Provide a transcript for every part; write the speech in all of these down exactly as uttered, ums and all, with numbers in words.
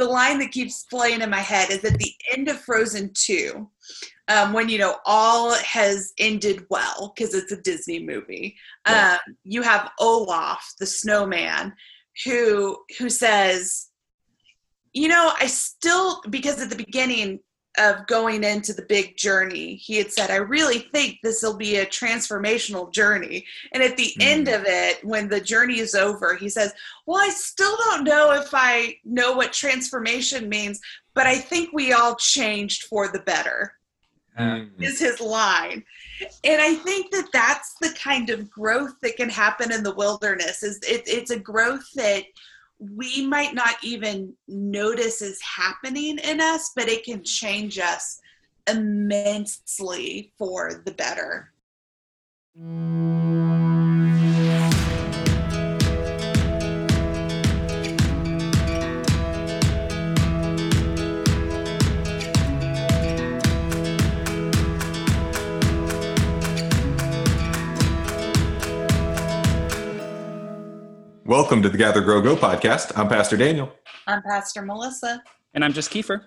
the line that keeps playing in my head is at the end of Frozen two, um, when, you know, all has ended well, because it's a Disney movie. Right. Um, you have Olaf, the snowman, who who says, you know, I still, because at the beginning of going into the big journey, he had said, I really think this will be a transformational journey. And at the mm-hmm. end of it, when the journey is over, he says, well, I still don't know if I know what transformation means, but I think we all changed for the better, mm-hmm. is his line. And I think that that's the kind of growth that can happen in the wilderness. Is it, it's a growth that we might not even notice is happening in us, but it can change us immensely for the better. Welcome to the Gather, Grow, Go podcast. I'm Pastor Daniel. I'm Pastor Melissa. And I'm just Kiefer.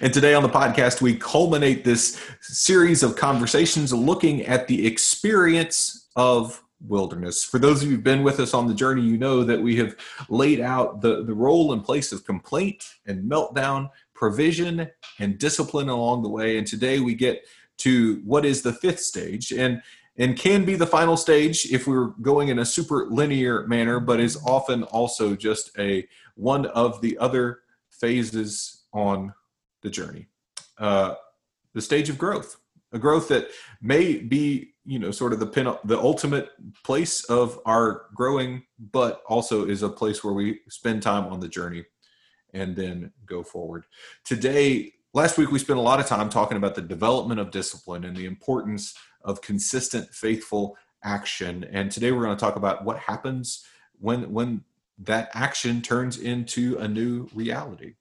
And today on the podcast, we culminate this series of conversations looking at the experience of wilderness. For those of you who've been with us on the journey, you know that we have laid out the, the role and place of complaint and meltdown, provision and discipline along the way. And today we get to what is the fifth stage. And And can be the final stage if we're going in a super linear manner, but is often also just a one of the other phases on the journey. Uh, the stage of growth, a growth that may be, you know, sort of the pin, the ultimate place of our growing, but also is a place where we spend time on the journey and then go forward. Today, last week, we spent a lot of time talking about the development of discipline and the importance of consistent, faithful action. And today we're going to talk about what happens when, when that action turns into a new reality.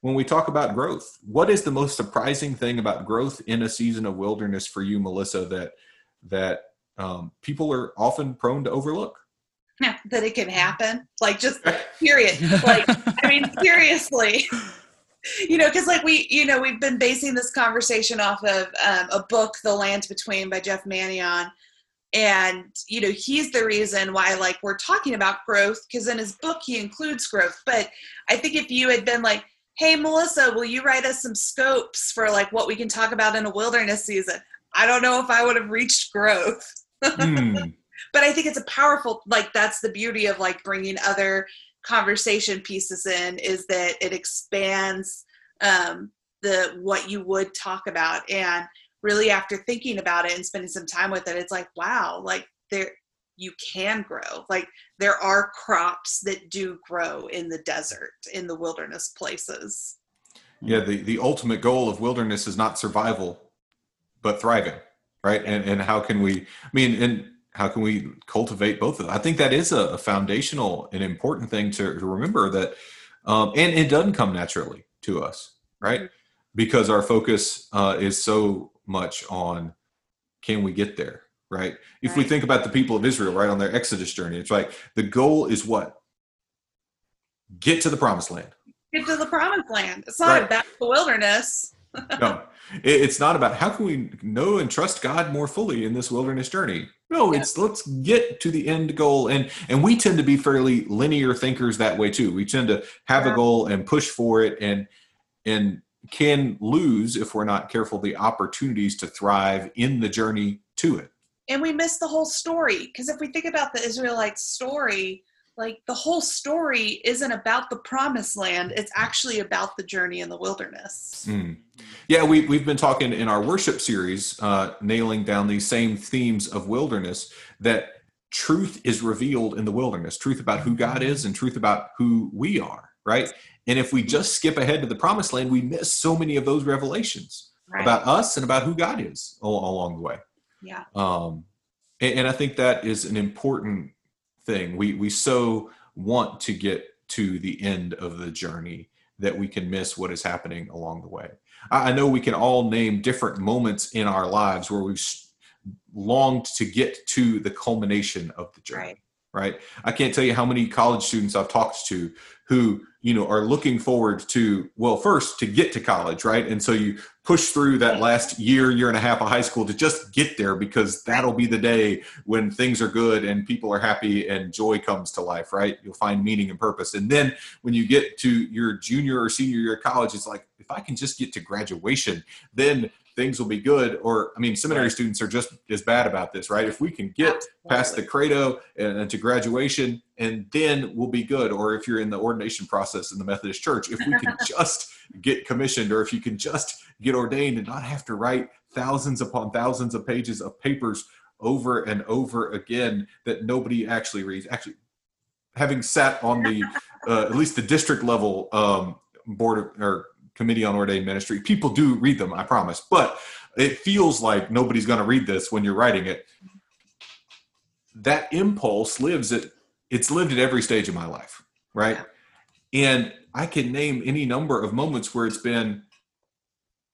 When we talk about growth, what is the most surprising thing about growth in a season of wilderness for you, Melissa, that, that um, people are often prone to overlook? Yeah, that it can happen. Like, just period. Like, I mean, seriously. You know, because like we, you know, we've been basing this conversation off of um, a book, The Land Between by Jeff Manion. And, you know, he's the reason why, like, we're talking about growth, because in his book, he includes growth. But I think if you had been like, hey, Melissa, will you write us some scopes for like what we can talk about in a wilderness season? I don't know if I would have reached growth. Mm. But I think it's a powerful, like, that's the beauty of like bringing other conversation pieces in, is that it expands um, the what you would talk about. And really, after thinking about it and spending some time with it, it's like, wow, like there, you can grow. Like there are crops that do grow in the desert, in the wilderness places. Yeah, the, the ultimate goal of wilderness is not survival, but thriving, right? And and how can we, I mean, and how can we cultivate both of them? I think that is a foundational and important thing to, to remember that, um, and it doesn't come naturally to us, right? Because our focus uh, is so much on, can we get there, right? If right. we think about the people of Israel, right, on their Exodus journey, it's like, the goal is what? Get to the promised land. Get to the promised land. It's not right. about the wilderness. No, it's not about how can we know and trust God more fully in this wilderness journey. No, it's let's get to the end goal. And and we tend to be fairly linear thinkers that way too. We tend to have a goal and push for it and and can lose, if we're not careful, the opportunities to thrive in the journey to it. And we miss the whole story, because if we think about the Israelite story, like the whole story isn't about the promised land. It's actually about the journey in the wilderness. Mm. Yeah, we, we've been talking in our worship series, uh, nailing down these same themes of wilderness, that truth is revealed in the wilderness, truth about who God is and truth about who we are, right? And if we just skip ahead to the promised land, we miss so many of those revelations right. about us and about who God is all, all along the way. Yeah. Um, and, and I think that is an important thing. We we so want to get to the end of the journey that we can miss what is happening along the way. I, I know we can all name different moments in our lives where we've longed to get to the culmination of the journey. Right. right? I can't tell you how many college students I've talked to who, you know, are looking forward to, well, first to get to college, right? And so you push through that last year, year and a half of high school to just get there, because that'll be the day when things are good and people are happy and joy comes to life, right? You'll find meaning and purpose. And then when you get to your junior or senior year of college, it's like, if I can just get to graduation, then things will be good. Or, I mean, seminary right. students are just as bad about this, right? If we can get Absolutely. past the credo and, and to graduation, and then we'll be good. Or if you're in the ordination process in the Methodist Church, if we can just get commissioned, or if you can just get ordained and not have to write thousands upon thousands of pages of papers over and over again that nobody actually reads. Actually, having sat on the, uh, at least the district level um, board of, or Committee on Ordained Ministry, people do read them, I promise, but it feels like nobody's going to read this when you're writing it. That impulse lives at, it's lived at every stage of my life, right? Yeah. And I can name any number of moments where it's been,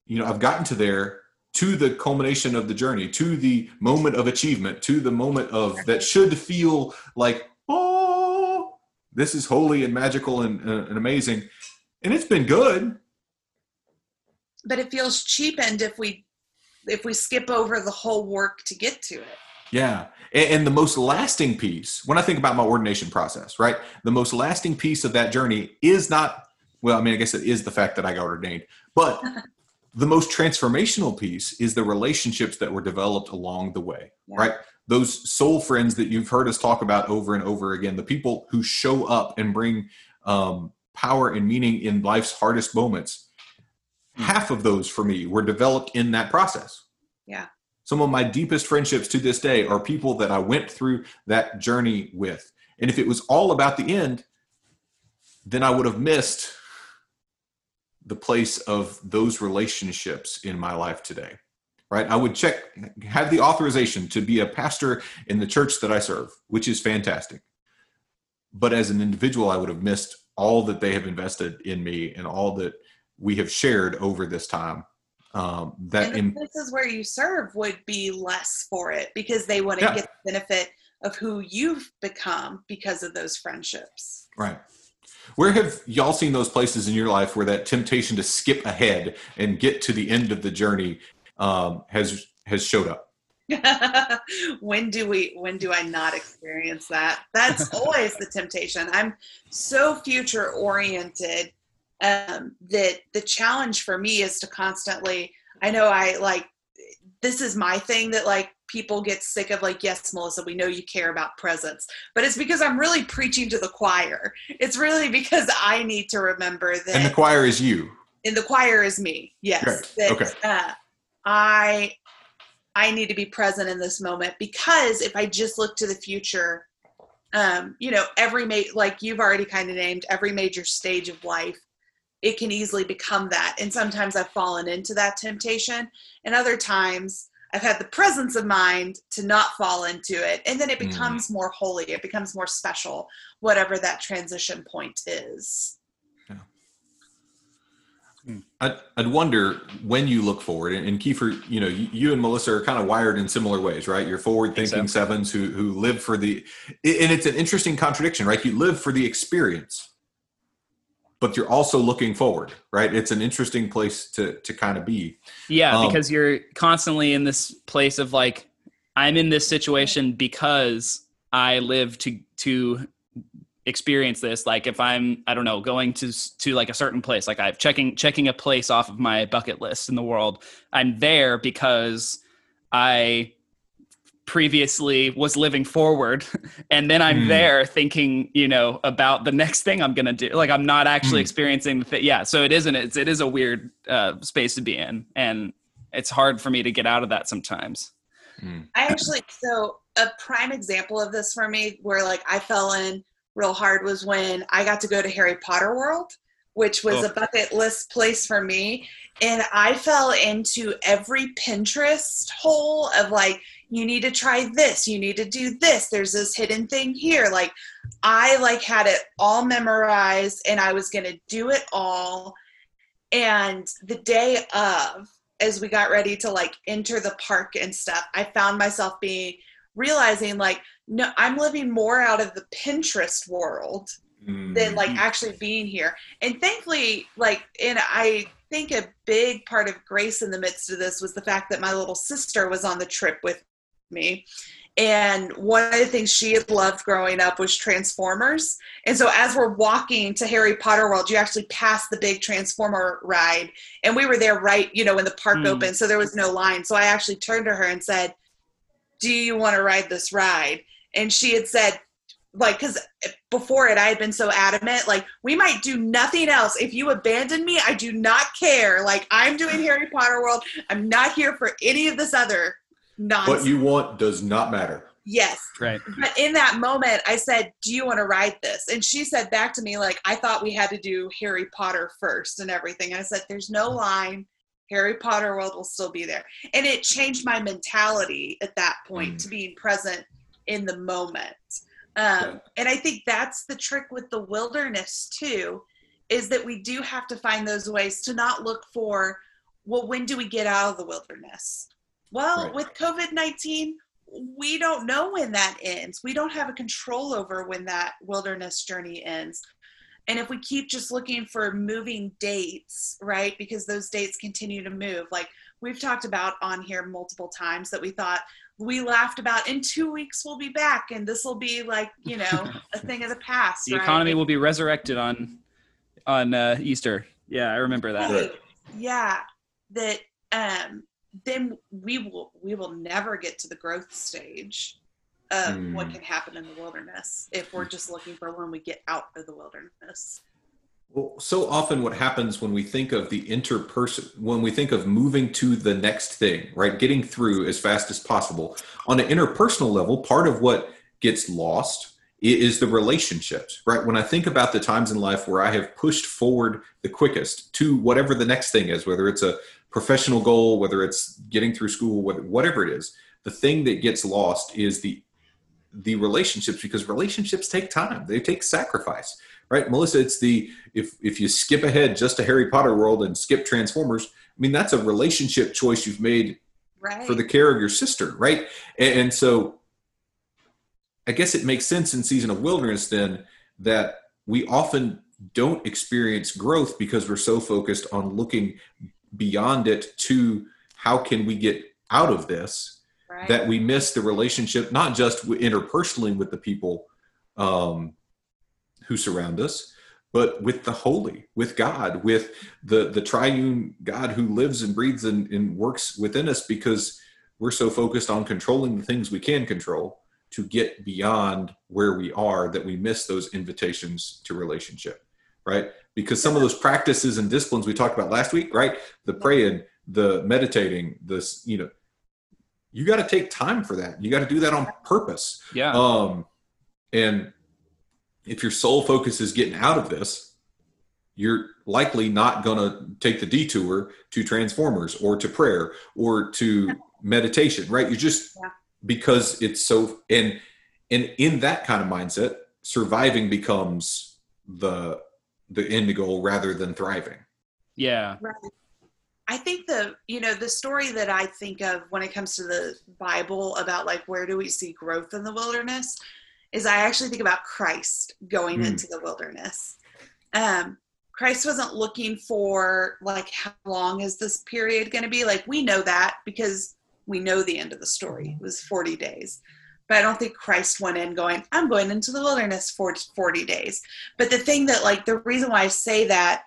you know, I've gotten to there, to the culmination of the journey, to the moment of achievement, to the moment of, that should feel like, oh, this is holy and magical and, uh, and amazing. And it's been good. But it feels cheapened if we if we skip over the whole work to get to it. Yeah. And, and the most lasting piece, when I think about my ordination process, right? The most lasting piece of that journey is not, well, I mean, I guess it is the fact that I got ordained, but the most transformational piece is the relationships that were developed along the way, yeah. right? Those soul friends that you've heard us talk about over and over again, the people who show up and bring um, power and meaning in life's hardest moments. Half of those for me were developed in that process. Yeah. Some of my deepest friendships to this day are people that I went through that journey with. And if it was all about the end, then I would have missed the place of those relationships in my life today, right? I would check, have the authorization to be a pastor in the church that I serve, which is fantastic. But as an individual, I would have missed all that they have invested in me and all that we have shared over this time. Um, that in places where you serve would be less for it, because they wouldn't yeah. get the benefit of who you've become because of those friendships. Right. Where have y'all seen those places in your life where that temptation to skip ahead and get to the end of the journey um, has, has showed up? When do we, when do I not experience that? That's always the temptation. I'm so future oriented Um, that the challenge for me is to constantly, I know I like, this is my thing that like people get sick of, like, yes, Melissa, we know you care about presence, but it's because I'm really preaching to the choir. It's really because I need to remember that. And the choir is you. And the choir is me. Yes. Correct. That, okay. Uh, I, I need to be present in this moment, because if I just look to the future, um, you know, every, ma- like you've already kind of named every major stage of life, it can easily become that. And sometimes I've fallen into that temptation, and other times I've had the presence of mind to not fall into it. And then it becomes mm. more holy. It becomes more special, whatever that transition point is. Yeah. I'd, I'd wonder when you look forward, and, and Kiefer, you know, you, you and Melissa are kind of wired in similar ways, right? You're forward thinking exactly. sevens who, who live for the, and it's an interesting contradiction, right? You live for the experience, but you're also looking forward, right? It's an interesting place to to kind of be. Yeah, um, because you're constantly in this place of like, I'm in this situation because I live to to experience this. Like if I'm, I don't know, going to to like a certain place, like I'm checking checking a place off of my bucket list in the world. I'm there because I previously was living forward, and then I'm mm. there thinking, you know, about the next thing I'm going to do. Like I'm not actually mm. experiencing the thing. Yeah. So it isn't, it's, it is a weird uh, space to be in, and it's hard for me to get out of that sometimes. Mm. I actually, so a prime example of this for me where like I fell in real hard was when I got to go to Harry Potter World, which was oh. a bucket list place for me. And I fell into every Pinterest hole of like, you need to try this, you need to do this, there's this hidden thing here. Like I like had it all memorized and I was going to do it all. And the day of, as we got ready to like enter the park and stuff, I found myself being realizing like, no, I'm living more out of the Pinterest world mm-hmm. than like actually being here. And thankfully, like, and I think a big part of grace in the midst of this was the fact that my little sister was on the trip with me. And one of the things she had loved growing up was Transformers. And so as we're walking to Harry Potter World, you actually pass the big Transformer ride. And we were there right, you know, when the park mm. opened, so there was no line. So I actually turned to her and said, do you want to ride this ride? And she had said, like, because before it, I had been so adamant, like, we might do nothing else. If you abandon me, I do not care. Like, I'm doing Harry Potter World. I'm not here for any of this other nonsense. What you want does not matter. Yes. Right. But in that moment, I said, do you want to ride this? And she said back to me, like, I thought we had to do Harry Potter first and everything. And I said, there's no line. Harry Potter World will still be there. And it changed my mentality at that point mm. to being present in the moment. Um, yeah. And I think that's the trick with the wilderness too, is that we do have to find those ways to not look for, well, when do we get out of the wilderness? Well, right. with COVID nineteen, we don't know when that ends. We don't have a control over when that wilderness journey ends. And if we keep just looking for moving dates, right, because those dates continue to move. Like we've talked about on here multiple times that we thought we laughed about in two weeks we'll be back and this will be like, you know, a thing of the past. The right? economy will be resurrected on on uh, Easter. Yeah, I remember that. Right. Yeah, that... um then we will we will never get to the growth stage of mm. what can happen in the wilderness if we're just looking for when we get out of the wilderness. Well, so often what happens when we think of the interperson, when we think of moving to the next thing, right, getting through as fast as possible, on an interpersonal level, part of what gets lost is the relationships, right? When I think about the times in life where I have pushed forward the quickest to whatever the next thing is, whether it's a professional goal, whether it's getting through school, whatever it is, the thing that gets lost is the the relationships, because relationships take time. They take sacrifice, right? Melissa, it's the, if if you skip ahead just to Harry Potter World and skip Transformers, I mean, that's a relationship choice you've made right. for the care of your sister, right? And, and so I guess it makes sense in Season of Wilderness then that we often don't experience growth because we're so focused on looking beyond it to how can we get out of this right. that we miss the relationship, not just interpersonally with the people um, who surround us, but with the holy, with God, with the, the triune God who lives and breathes and, and works within us, because we're so focused on controlling the things we can control to get beyond where we are that we miss those invitations to relationship. Right? Because some of those practices and disciplines we talked about last week, right? The praying, the meditating, this, you know, you got to take time for that. You got to do that on purpose. Yeah. Um, and if your sole focus is getting out of this, you're likely not going to take the detour to Transformers or to prayer or to meditation, right? You just, yeah. because it's so, and, and in that kind of mindset, surviving becomes the, the end goal rather than thriving. Yeah. Right. I think the, you know, the story that I think of when it comes to the Bible about like, where do we see growth in the wilderness is I actually think about Christ going mm. into the wilderness. Um, Christ wasn't looking for like, how long is this period going to be? Like, we know that because we know the end of the story. It was forty days. But I don't think Christ went in going, I'm going into the wilderness for forty days. But the thing that, like, the reason why I say that,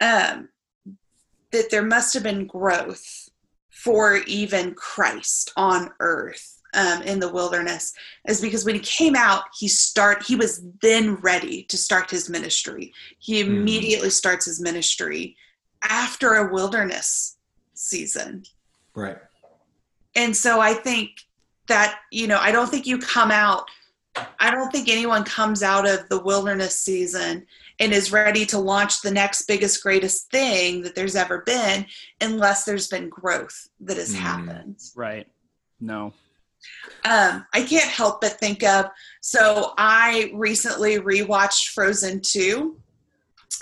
um, that there must have been growth for even Christ on earth um, in the wilderness is because when he came out, he start, he was then ready to start his ministry. He immediately mm. starts his ministry after a wilderness season. Right. And so I think, that, you know, I don't think you come out, I don't think anyone comes out of the wilderness season and is ready to launch the next biggest, greatest thing that there's ever been, unless there's been growth that has mm, happened. Right. No. Um, I can't help but think of, so I recently rewatched Frozen two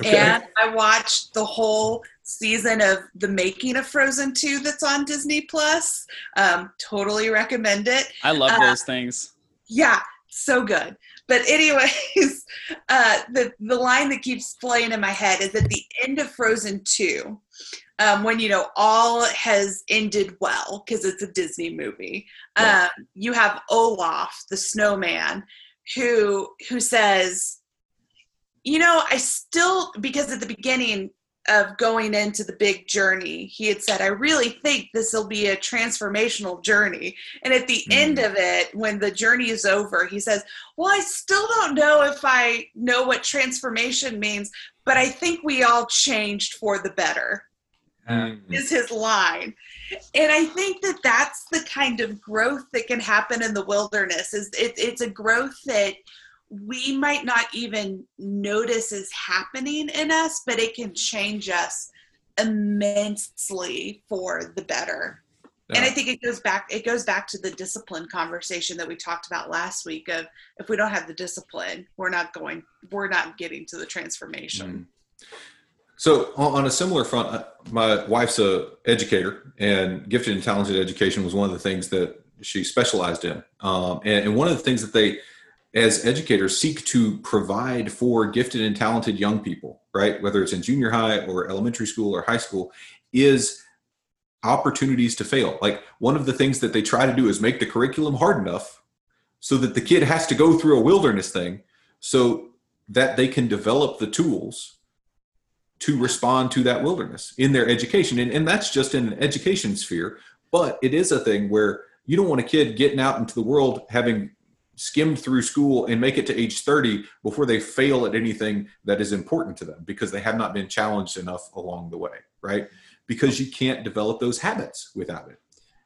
okay. and I watched the whole season of the making of Frozen two that's on Disney Plus. Um, totally recommend it. I love uh, those things. Yeah, so good. But anyways, uh, the, the line that keeps playing in my head is at the end of Frozen two, um, when, you know, all has ended well, because it's a Disney movie, right. um, you have Olaf, the snowman, who who says, you know, I still, because at the beginning of going into the big journey, he had said, I really think this will be a transformational journey. And at the mm. end of it, when the journey is over, he says, well, I still don't know if I know what transformation means, but I think we all changed for the better, um, is his line. And I think that that's the kind of growth that can happen in the wilderness. Is it, it's a growth that we might not even notice is happening in us, but it can change us immensely for the better. Yeah. And I think it goes back, it goes back to the discipline conversation that we talked about last week of, if we don't have the discipline, we're not going, we're not getting to the transformation. Mm. So on a similar front, my wife's a educator, and gifted and talented education was one of the things that she specialized in. Um, and, and one of the things that they, as educators, seek to provide for gifted and talented young people, right? Whether it's in junior high or elementary school or high school, is opportunities to fail. Like, one of the things that they try to do is make the curriculum hard enough so that the kid has to go through a wilderness thing so that they can develop the tools to respond to that wilderness in their education. And, and that's just in an education sphere, but it is a thing where you don't want a kid getting out into the world having skimmed through school and make it to age thirty before they fail at anything that is important to them because they have not been challenged enough along the way, right? Because you can't develop those habits without it.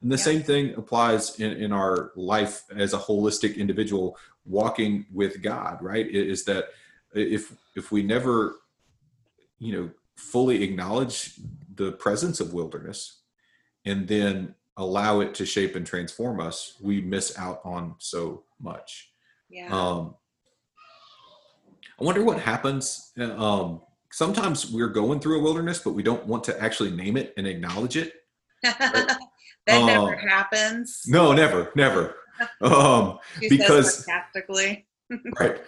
And the yeah. same thing applies in, in our life as a holistic individual walking with God, right? It is that if if we never, you know, fully acknowledge the presence of wilderness and then allow it to shape and transform us, we miss out on so much. Yeah. Um, I wonder what happens. Um, sometimes we're going through a wilderness, but we don't want to actually name it and acknowledge it. Right? that um, never happens. No, never, never. Um, because tactically, right.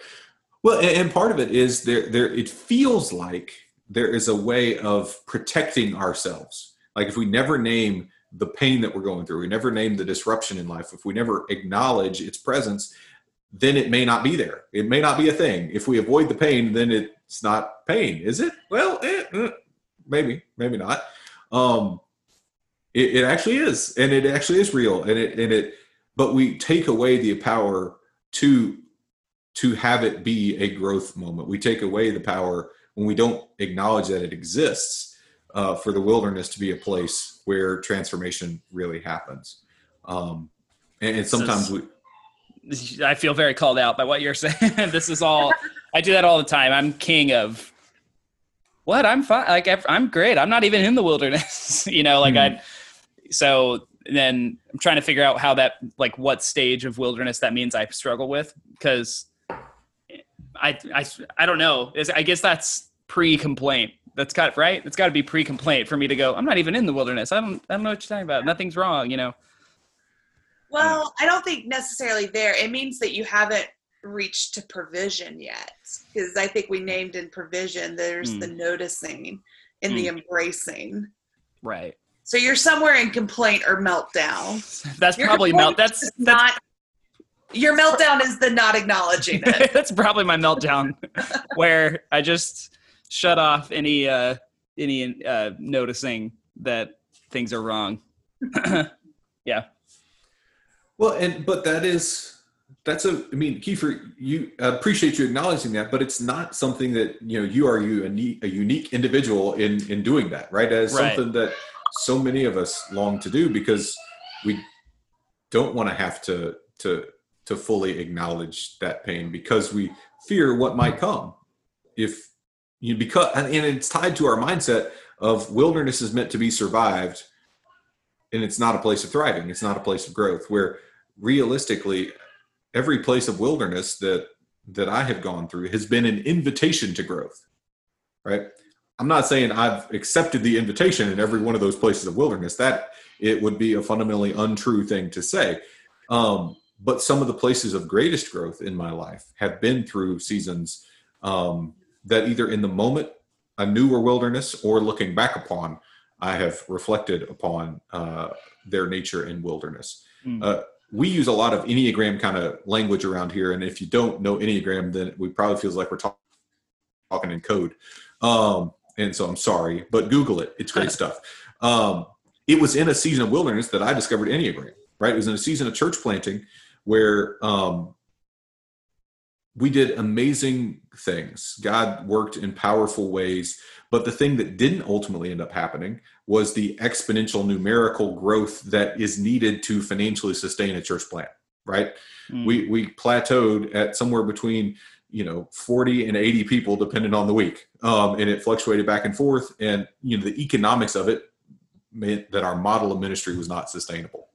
Well, and, and part of it is there. There, it feels like there is a way of protecting ourselves. Like, if we never name the pain that we're going through, we never name the disruption in life, if we never acknowledge its presence, then it may not be there. It may not be a thing. If we avoid the pain, then it's not pain, is it? Well, eh, eh, maybe, maybe not. Um, it, it actually is, and it actually is real, and it, and it. But we take away the power to to have it be a growth moment. We take away the power when we don't acknowledge that it exists. Uh, for the wilderness to be a place where transformation really happens. Um, and, and sometimes we... I feel very called out by what you're saying. This is all, I do that all the time. I'm king of what I'm fine. Like, I'm great. I'm not even in the wilderness, you know, like mm-hmm. I, so then I'm trying to figure out how that, like, what stage of wilderness that means I struggle with. Cause I, I, I don't know. It's, I guess that's pre-complaint. That's got it right. That's got to be pre-complaint for me to go, I'm not even in the wilderness. I don't, I don't know what you're talking about. Nothing's wrong, you know? Well, I don't think necessarily there. It means that you haven't reached to provision yet. Because I think we named in provision, there's mm. the noticing and mm. the embracing. Right. So you're somewhere in complaint or meltdown. That's your probably melt. That's, that's not, your meltdown is the not acknowledging it. That's probably my meltdown where I just shut off any uh, any uh, noticing that things are wrong. Yeah. Well, and but that is that's a. I mean, Kiefer, you I appreciate you acknowledging that, but it's not something that you know. You are you a, ne- a unique individual in in doing that, right? That is right. Something that so many of us long to do because we don't want to have to to to fully acknowledge that pain because we fear what might come if. You because and it's tied to our mindset of wilderness is meant to be survived, and it's not a place of thriving. It's not a place of growth. Where realistically, every place of wilderness that that I have gone through has been an invitation to growth. Right? I'm not saying I've accepted the invitation in every one of those places of wilderness. That it would be a fundamentally untrue thing to say. Um, but some of the places of greatest growth in my life have been through seasons um, that either in the moment I knew were wilderness or looking back upon, I have reflected upon uh, their nature in wilderness. Mm. Uh, we use a lot of Enneagram kind of language around here. And if you don't know Enneagram, then we probably feels like we're talk- talking in code. Um, and so I'm sorry, but Google it. It's great stuff. Um, it was in a season of wilderness that I discovered Enneagram, right? It was in a season of church planting where um, we did amazing things. God worked in powerful ways, but the thing that didn't ultimately end up happening was the exponential numerical growth that is needed to financially sustain a church plant, right? Mm. We, we plateaued at somewhere between you know, forty and eighty people depending on the week. Um, and it fluctuated back and forth. And, you know, the economics of it meant that our model of ministry was not sustainable.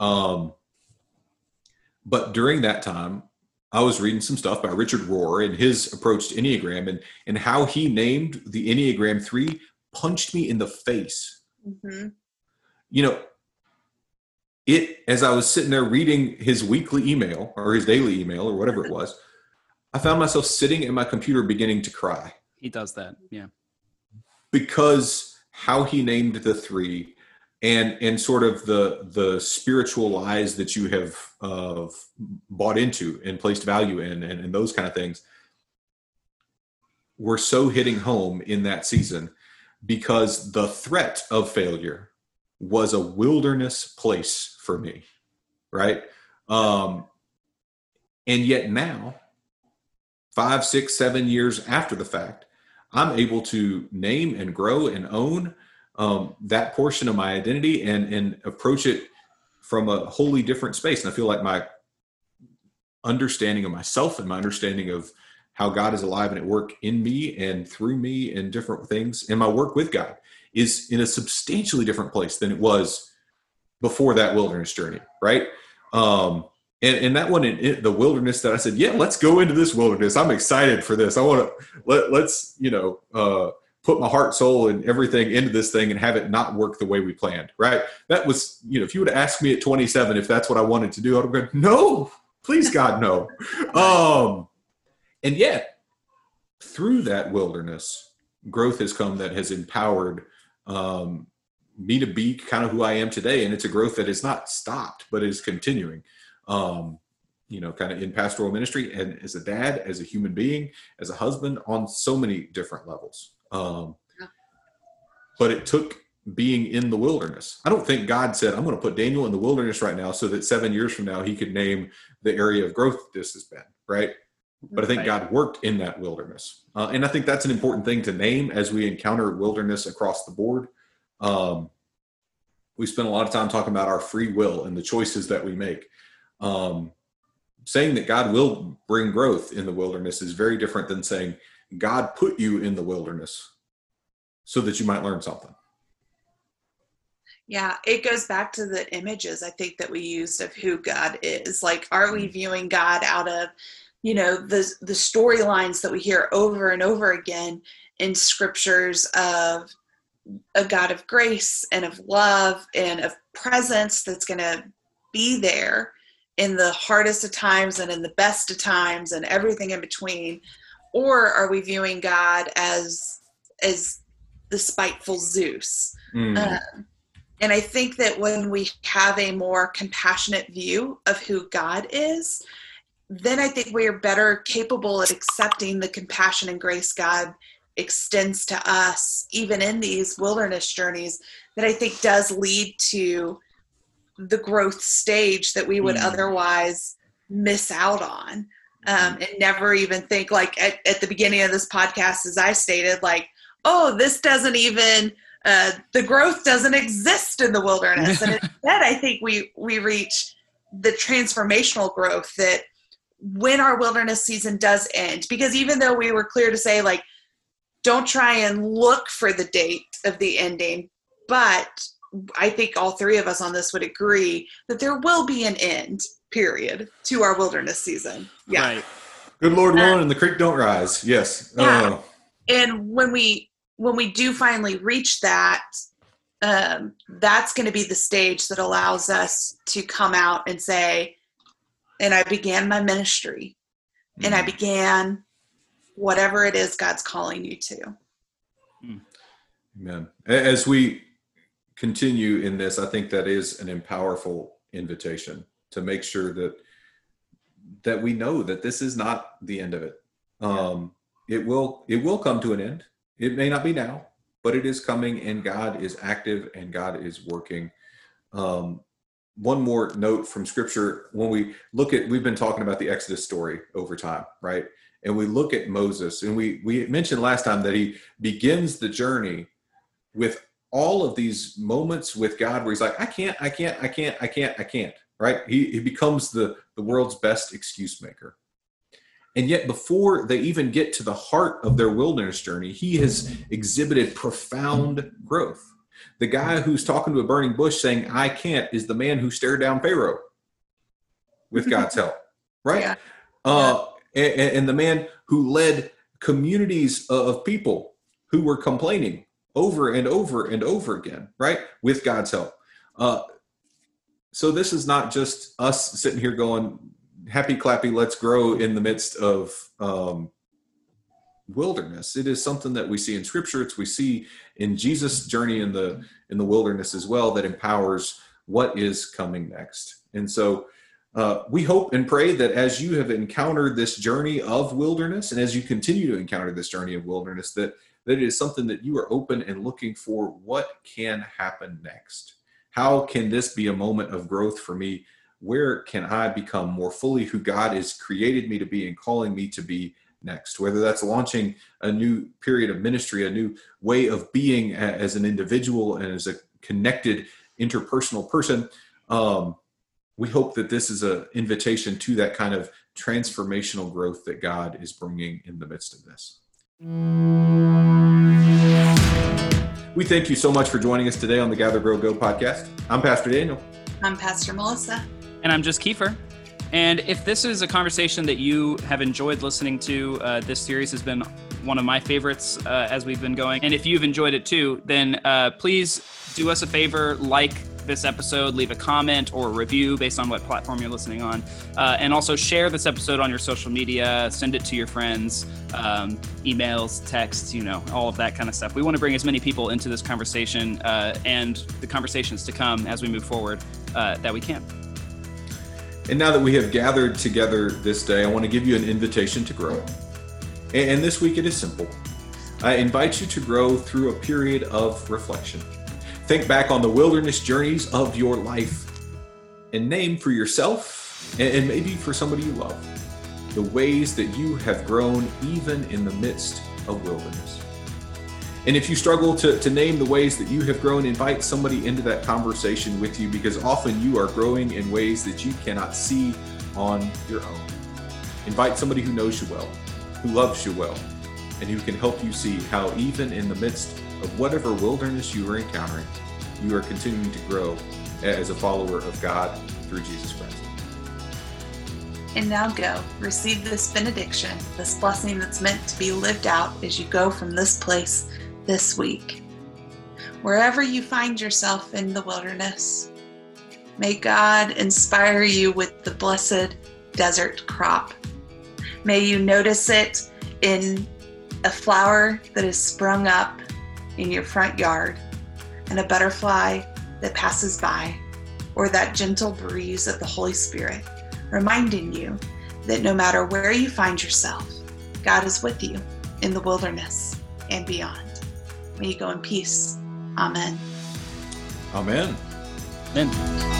Um, but during that time, I was reading some stuff by Richard Rohr and his approach to Enneagram, and, and how he named the Enneagram three punched me in the face. Mm-hmm. You know, it, as I was sitting there reading his weekly email or his daily email or whatever it was, I found myself sitting at my computer beginning to cry. He does that, yeah. Because how he named the three and and sort of the the spiritual lies that you have uh, bought into and placed value in and, and those kind of things were so hitting home in that season, because the threat of failure was a wilderness place for me, right? Um, and yet now, five, six, seven years after the fact, I'm able to name and grow and own um, that portion of my identity and, and approach it from a wholly different space. And I feel like my understanding of myself and my understanding of how God is alive and at work in me and through me and different things and my work with God is in a substantially different place than it was before that wilderness journey, right? Um, And, and that one, in, in the wilderness that I said, yeah, let's go into this wilderness. I'm excited for this. I want to let, let's, you know, uh, put my heart, soul, and everything into this thing and have it not work the way we planned. Right. That was, you know, if you would have asked me at twenty-seven, if that's what I wanted to do, I would have gone, no, please God, no. Um, and yet through that wilderness, growth has come that has empowered, um, me to be kind of who I am today. And it's a growth that is not stopped, but is continuing. Um, you know, kind of in pastoral ministry and as a dad, as a human being, as a husband on so many different levels. Um, yeah. But it took being in the wilderness. I don't think God said, I'm going to put Daniel in the wilderness right now so that seven years from now, he could name the area of growth this has been. Right. But I think right. God worked in that wilderness. Uh, and I think that's an important thing to name as we encounter wilderness across the board. Um, we spend a lot of time talking about our free will and the choices that we make. Um, saying that God will bring growth in the wilderness is very different than saying God put you in the wilderness so that you might learn something. Yeah, it goes back to the images I think that we used of who God is. Like, are we viewing God out of, you know, the, the storylines that we hear over and over again in scriptures of a God of grace and of love and of presence that's going to be there in the hardest of times and in the best of times and everything in between? Or are we viewing God as as the spiteful Zeus? Mm. Um, and I think that when we have a more compassionate view of who God is, then I think we are better capable at accepting the compassion and grace God extends to us, even in these wilderness journeys, that I think does lead to the growth stage that we would mm. otherwise miss out on, um, and never even think, like at, at the beginning of this podcast, as I stated, like, oh, this doesn't even, uh, the growth doesn't exist in the wilderness. And instead, I think we, we reach the transformational growth that when our wilderness season does end, because even though we were clear to say, like, don't try and look for the date of the ending, but I think all three of us on this would agree that there will be an end period to our wilderness season. Yeah. Right. Good Lord willing, um, and the creek don't rise. Yes. Yeah. Oh. And when we, when we do finally reach that, um, that's going to be the stage that allows us to come out and say, and I began my ministry, mm. and I began whatever it is God's calling you to. Amen. As we continue in this, I think that is an powerful invitation to make sure that that we know that this is not the end of it. Um, it will it will come to an end. It may not be now, but it is coming, and God is active and God is working. Um, one more note from Scripture: when we look at, we've been talking about the Exodus story over time, right? And we look at Moses, and we we mentioned last time that he begins the journey with all of these moments with God where he's like, I can't, I can't, I can't, I can't, I can't, right? He, he becomes the, the world's best excuse maker. And yet before they even get to the heart of their wilderness journey, he has exhibited profound growth. The guy who's talking to a burning bush saying, I can't, is the man who stared down Pharaoh with God's help, right? Yeah. Uh, yeah. And, and the man who led communities of people who were complaining over and over and over again, right? With God's help. Uh, so this is not just us sitting here going, happy clappy, let's grow in the midst of um, wilderness. It is something that we see in Scripture. It's we see in Jesus' journey in the in the wilderness as well, that empowers what is coming next. And so uh, we hope and pray that as you have encountered this journey of wilderness, and as you continue to encounter this journey of wilderness, that that it is something that you are open and looking for what can happen next. How can this be a moment of growth for me? Where can I become more fully who God has created me to be and calling me to be next? Whether that's launching a new period of ministry, a new way of being as an individual and as a connected interpersonal person, um, we hope that this is an invitation to that kind of transformational growth that God is bringing in the midst of this. We thank you so much for joining us today on the Gather, Grow, Go podcast. I'm Pastor Daniel. I'm Pastor Melissa. And I'm just Kiefer. And if this is a conversation that you have enjoyed listening to, uh, this series has been one of my favorites uh, as we've been going. And if you've enjoyed it too, then uh, please do us a favor, like this episode, leave a comment or a review based on what platform you're listening on, uh, and also share this episode on your social media, send it to your friends, um, emails, texts, you know, all of that kind of stuff. We want to bring as many people into this conversation uh, and the conversations to come as we move forward uh, that we can. And now that we have gathered together this day, I want to give you an invitation to grow. And this week it is simple. I invite you to grow through a period of reflection. Think back on the wilderness journeys of your life and name for yourself and maybe for somebody you love the ways that you have grown even in the midst of wilderness. And if you struggle to, to name the ways that you have grown, invite somebody into that conversation with you, because often you are growing in ways that you cannot see on your own. Invite somebody who knows you well, who loves you well, and who can help you see how even in the midst of whatever wilderness you are encountering, you are continuing to grow as a follower of God through Jesus Christ. And now go, receive this benediction, this blessing that's meant to be lived out as you go from this place this week. Wherever you find yourself in the wilderness, may God inspire you with the blessed desert crop. May you notice it in a flower that is sprung up in your front yard, and a butterfly that passes by, or that gentle breeze of the Holy Spirit, reminding you that no matter where you find yourself, God is with you in the wilderness and beyond. May you go in peace. Amen. Amen. Amen.